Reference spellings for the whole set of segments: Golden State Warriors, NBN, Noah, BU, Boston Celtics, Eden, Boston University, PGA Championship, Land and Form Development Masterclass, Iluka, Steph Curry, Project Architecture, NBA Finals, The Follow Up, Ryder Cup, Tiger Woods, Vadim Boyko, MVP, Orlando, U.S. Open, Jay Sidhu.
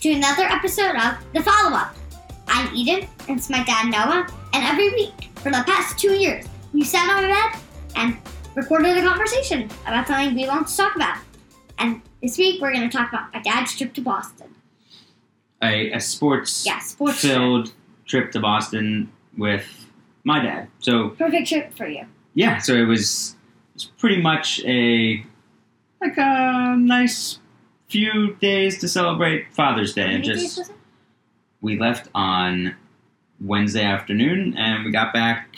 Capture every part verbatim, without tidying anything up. to another episode of The Follow-Up. I'm Eden, and it's my dad Noah, and every week for the past two years, we sat on a bed and recorded a conversation about something we want to talk about. And this week, we're going to talk about my dad's trip to Boston. A, a sports, yeah, sports-filled trip. trip to Boston with my dad. So perfect trip for you. Yeah, so it was, it was pretty much a like a nice few days to celebrate Father's Day. How many Just, days was it? We left on Wednesday afternoon, and we got back.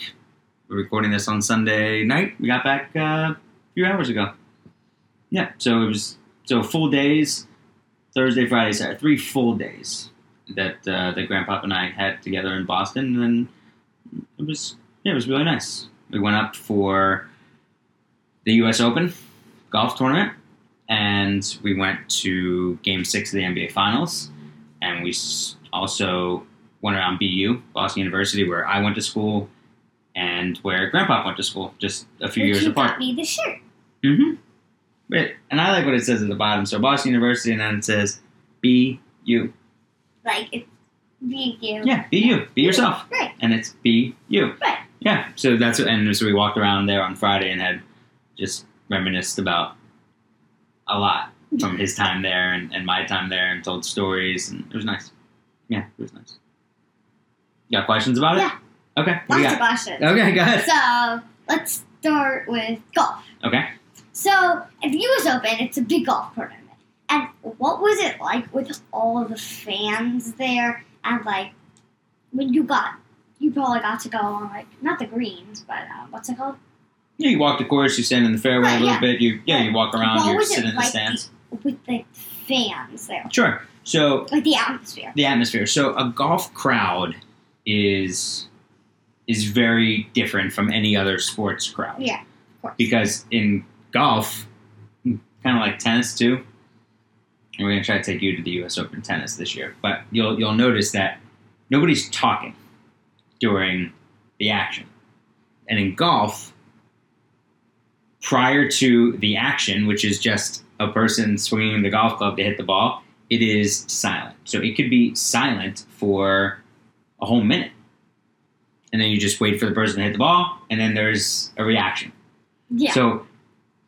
We're recording this on Sunday night. We got back uh, a few hours ago. Yeah, so it was so full days, Thursday, Friday, Saturday, three full days that uh, that Grandpa and I had together in Boston, and then it was yeah, it was really nice. We went up for the U S Open golf tournament, and we went to Game Six of the N B A Finals, and we also went around B U, Boston University, where I went to school and where Grandpa went to school, just a few Which years you apart. Got me the shirt. Mm-hmm. Wait, and I like what it says at the bottom. So Boston University, and then it says B U. Like, it's B U. Yeah, B U. Yeah. Be yourself. Right. And it's B U. Right. Yeah, so that's what, and so we walked around there on Friday and had just reminisced about a lot from his time there and, and my time there, and told stories, and it was nice. Yeah, it was nice. You got questions about it? Yeah. Okay. Lots of questions. Okay, go ahead. So, let's start with golf. Okay. So, at the U S Open, it's a big golf tournament. And what was it like with all the fans there? And, like, when you got, you probably got to go on, like, not the greens, but uh, what's it called? Yeah, you walk the course, you stand in the fairway right, a little yeah. bit. You Yeah, you walk around, you sit in the like stands. The, with the fans there? Sure. So, like the atmosphere. The atmosphere. So, a golf crowd is is very different from any other sports crowd. Yeah, of course. Because in golf, kind of like tennis too, and we're going to try to take you to the U S Open tennis this year, but you'll you'll notice that nobody's talking during the action. And in golf, prior to the action, which is just a person swinging the golf club to hit the ball, it is silent. So it could be silent for a whole minute. And then you just wait for the person to hit the ball, and then there's a reaction. Yeah. So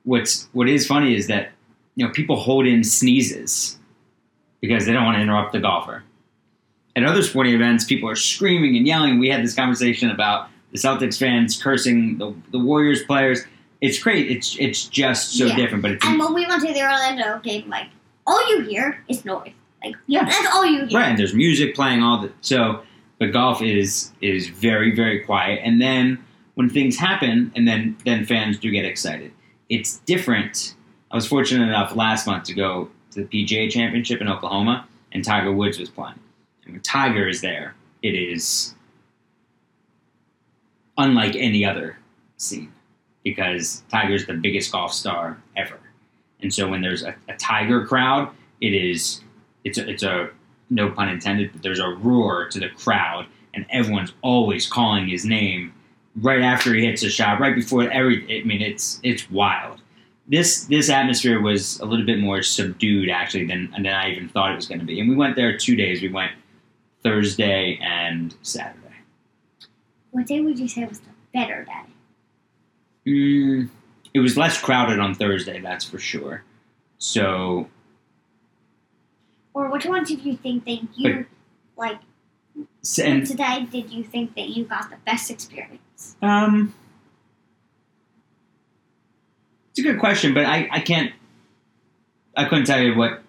what's what is funny is that, you know, people hold in sneezes because they don't want to interrupt the golfer. At other sporting events, people are screaming and yelling. We had this conversation about the Celtics fans cursing the, the Warriors players. It's crazy. It's it's just so yeah. different. But it's, and when we went to the Orlando game, like, all you hear is noise. Like, yeah, that's all you hear. Right, and there's music playing all the so. But golf is is very, very quiet. And then when things happen, and then, then fans do get excited. It's different. I was fortunate enough last month to go to the P G A Championship in Oklahoma, and Tiger Woods was playing. And when Tiger is there, it is unlike any other scene, because Tiger's the biggest golf star ever. And so when there's a, a Tiger crowd, it is it's a, it's a no pun intended, but there's a roar to the crowd, and everyone's always calling his name right after he hits a shot, right before every. I mean, it's it's wild. This this atmosphere was a little bit more subdued, actually, than than I even thought it was going to be. And we went there two days. We went Thursday and Saturday. What day would you say was the better day? Mm, it was less crowded on Thursday, that's for sure. So. Or which ones did you think that you, but, like, and, today did you think that you got the best experience? Um, it's a good question, but I, I can't, I couldn't tell you what,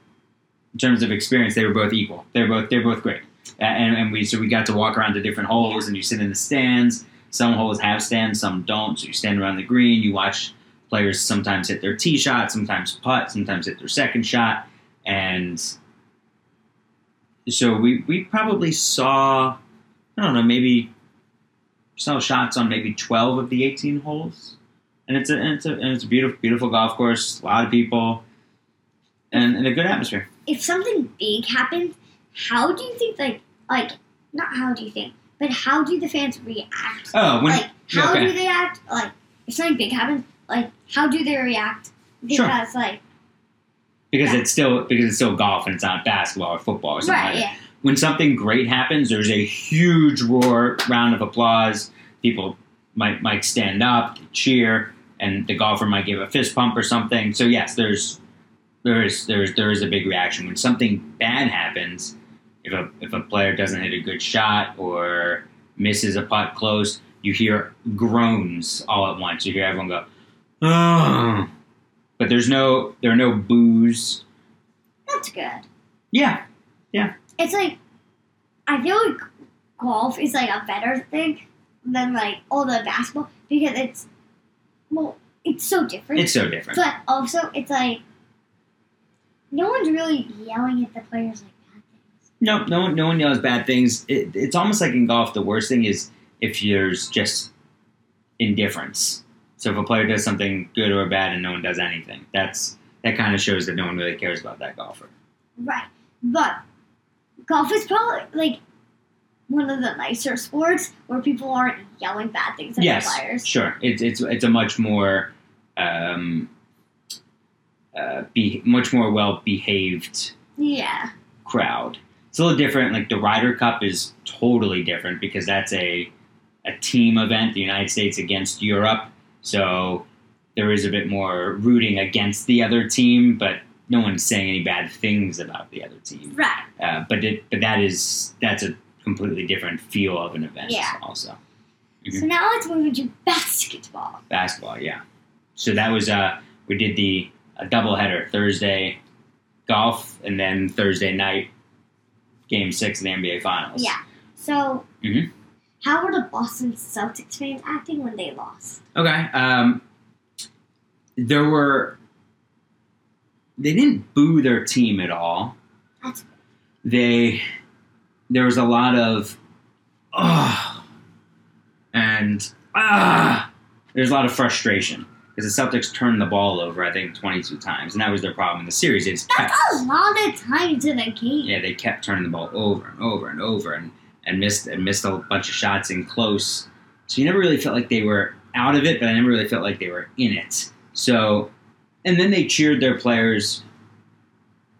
in terms of experience, they were both equal. They were both, they were both great. And, and we, so we got to walk around to different holes, yeah. and you sit in the stands. Some holes have stands, some don't. So you stand around the green, you watch players sometimes hit their tee shot, sometimes putt, sometimes hit their second shot, and... So we, we probably saw, I don't know, maybe saw shots on maybe twelve of the eighteen holes, and it's a and it's a, and it's a beautiful beautiful golf course, a lot of people, and, and a good atmosphere. If something big happens, how do you think like like not how do you think, but how do the fans react? Oh, when, like how okay. do they act? Like if something big happens, like how do they react? Because sure. like because it's still because it's still golf and it's not basketball or football or something right, like that. Yeah. When something great happens, there's a huge roar, round of applause. People might might stand up, cheer, and the golfer might give a fist pump or something. So yes, there's there is there is there is a big reaction when something bad happens. If a if a player doesn't hit a good shot or misses a putt close, you hear groans all at once. You hear everyone go, "Oh!" But there's no there are no boos. That's good. Yeah, yeah. It's like, I feel like golf is like a better thing than like all the basketball because it's, well, it's so different. It's so different. But also, it's like, no one's really yelling at the players like bad things. No, no one, no one yells bad things. It, it's almost like in golf, the worst thing is if there's just indifference. So if a player does something good or bad and no one does anything, that's that kind of shows that no one really cares about that golfer. Right, but golf is probably, like, one of the nicer sports where people aren't yelling bad things at yes, the players. Sure. It's it's it's a much more um, uh, be much more well-behaved yeah. crowd. It's a little different. Like, the Ryder Cup is totally different because that's a a team event, the United States against Europe. So there is a bit more rooting against the other team, but no one's saying any bad things about the other team. Right. Uh, but it, but that is, that's a completely different feel of an event yeah. also. Mm-hmm. So now let's move into basketball. Basketball, yeah. So that was, uh, we did the a doubleheader, Thursday golf, and then Thursday night, game six of the N B A Finals. Yeah. So mm-hmm. how were the Boston Celtics fans acting when they lost? Okay. Um, there were... They didn't boo their team at all. That's good. They, there was a lot of, oh, and, ah, there's a lot of frustration because the Celtics turned the ball over, I think, twenty-two times, and that was their problem in the series. They just kept, That's a lot of times in a game. Yeah, they kept turning the ball over and over and over and, and, missed, and missed a bunch of shots in close. So you never really felt like they were out of it, but I never really felt like they were in it. So... And then they cheered their players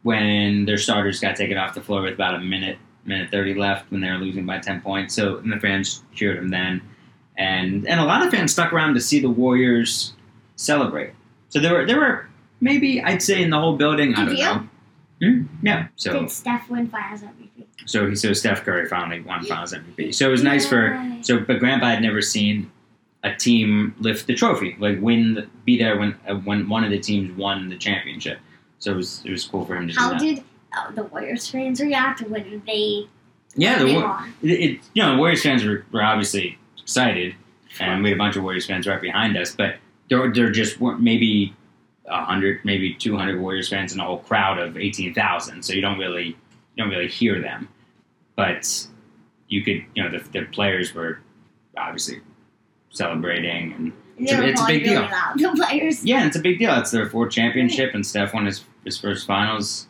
when their starters got taken off the floor with about a minute, minute thirty left when they were losing by ten points. So and the fans cheered them then. And and a lot of fans stuck around to see the Warriors celebrate. So there were, there were maybe, I'd say, in the whole building, Did I don't you? know. Hmm? Yeah. So, Did Steph win Finals M V P? So, he, so Steph Curry finally won Finals M V P. So it was Yay. nice for, so, but Grandpa had never seen a team lift the trophy, like win, be there when uh, when one of the teams won the championship. So it was it was cool for him to How do that. How did uh, the Warriors fans react when they yeah when the they War- it, it, you know the Warriors fans were, were obviously excited, and we had a bunch of Warriors fans right behind us. But there there just weren't maybe a hundred, maybe two hundred Warriors fans in a whole crowd of eighteen thousand. So you don't really you don't really hear them, but you could you know the, the players were obviously celebrating, and it's a, it's a big really deal. Loud. The players. Yeah, it's a big deal. It's their fourth championship, and Steph won his, his first Finals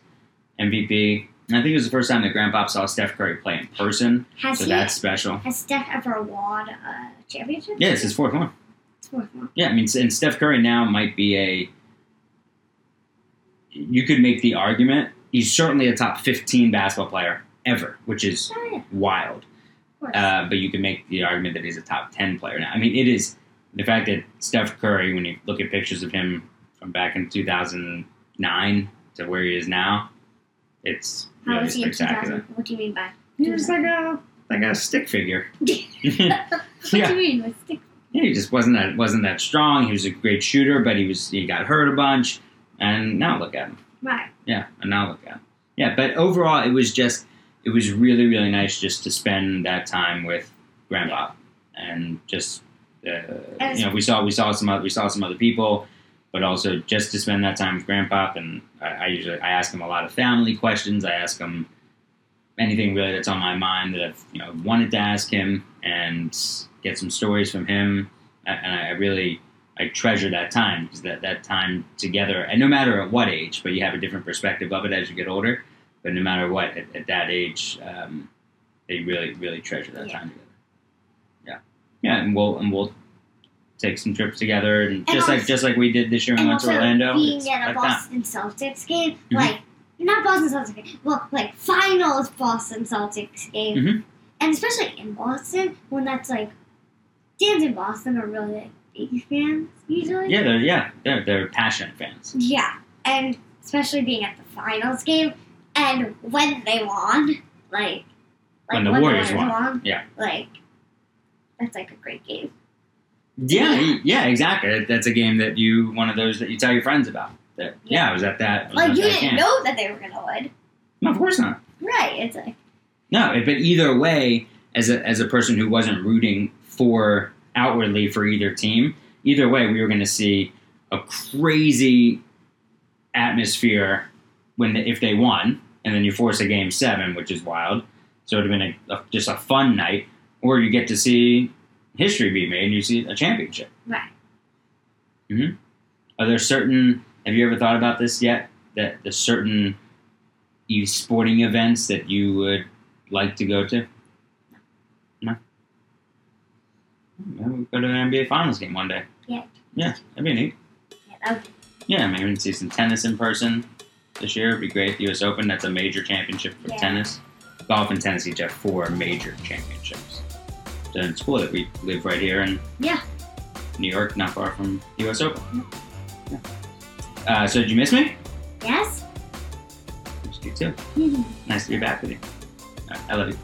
M V P. And I think it was the first time that Grandpa saw Steph Curry play in person, has so he, that's special. Has Steph ever won a championship? Yeah, it's his fourth one. It's fourth one. Yeah, I mean, and Steph Curry now might be a... You could make the argument, he's certainly a top fifteen basketball player ever, which is oh, yeah. wild. Uh, but you can make the argument that he's a top ten player now. I mean, it is the fact that Steph Curry, when you look at pictures of him from back in two thousand nine to where he is now, it's How really was he spectacular. In what do you mean by? He was like a like a stick figure. what yeah. do you mean with stick? Yeah, he just wasn't that wasn't that strong. He was a great shooter, but he was he got hurt a bunch, and now look at him. Right. Yeah, and now look at him. Yeah, but overall, it was just. It was really, really nice just to spend that time with Grandpa, yeah. and just uh, you know, we saw we saw some other, we saw some other people, but also just to spend that time with Grandpa. And I, I usually I ask him a lot of family questions. I ask him anything really that's on my mind that I've you know wanted to ask him and get some stories from him. And I really I treasure that time because that that time together, and no matter at what age, but you have a different perspective of it as you get older. But no matter what, at, at that age, um, they really, really treasure that yeah. time together. Yeah, yeah, and we'll and we'll take some trips together, and, and just also, like just like we did this year when we went to Orlando. Being it's at a like Boston that. Celtics game, mm-hmm. like not Boston Celtics game, well, like finals Boston Celtics game, mm-hmm. and especially in Boston when that's like fans in Boston are really like big fans usually. Yeah, they're yeah they're they're passionate fans. Yeah, and especially being at the finals game and when they won, like. Like when the when Warriors won. won, yeah, like that's like a great game. Yeah, yeah, yeah, exactly. That's a game that you one of those that you tell your friends about. That yeah, yeah I was at that. Was like at you that didn't camp. know that they were gonna win. No, of course not. Right? It's like no, but either way, as a as a person who wasn't rooting for outwardly for either team, either way, we were gonna see a crazy atmosphere when the, if they won, and then you force a game seven, which is wild. So it would have been a, a, just a fun night, or you get to see history be made and you see a championship. Right. Mm-hmm. Are there certain, have you ever thought about this yet, that the certain sporting events that you would like to go to? No. No? We'll go to an N B A Finals game one day. Yeah. Yeah, that'd be neat. Yeah, that would be Yeah, maybe we can see some tennis in person this year. It'd be great. The U S Open, that's a major championship for yeah. tennis. Golf and tennis each have four major championships. So it's cool that we live right here in yeah. New York, not far from the U S Open. Yeah. Uh, so did you miss me? Yes. Missed you too. Mm-hmm. Nice to be back with you. All right, I love you.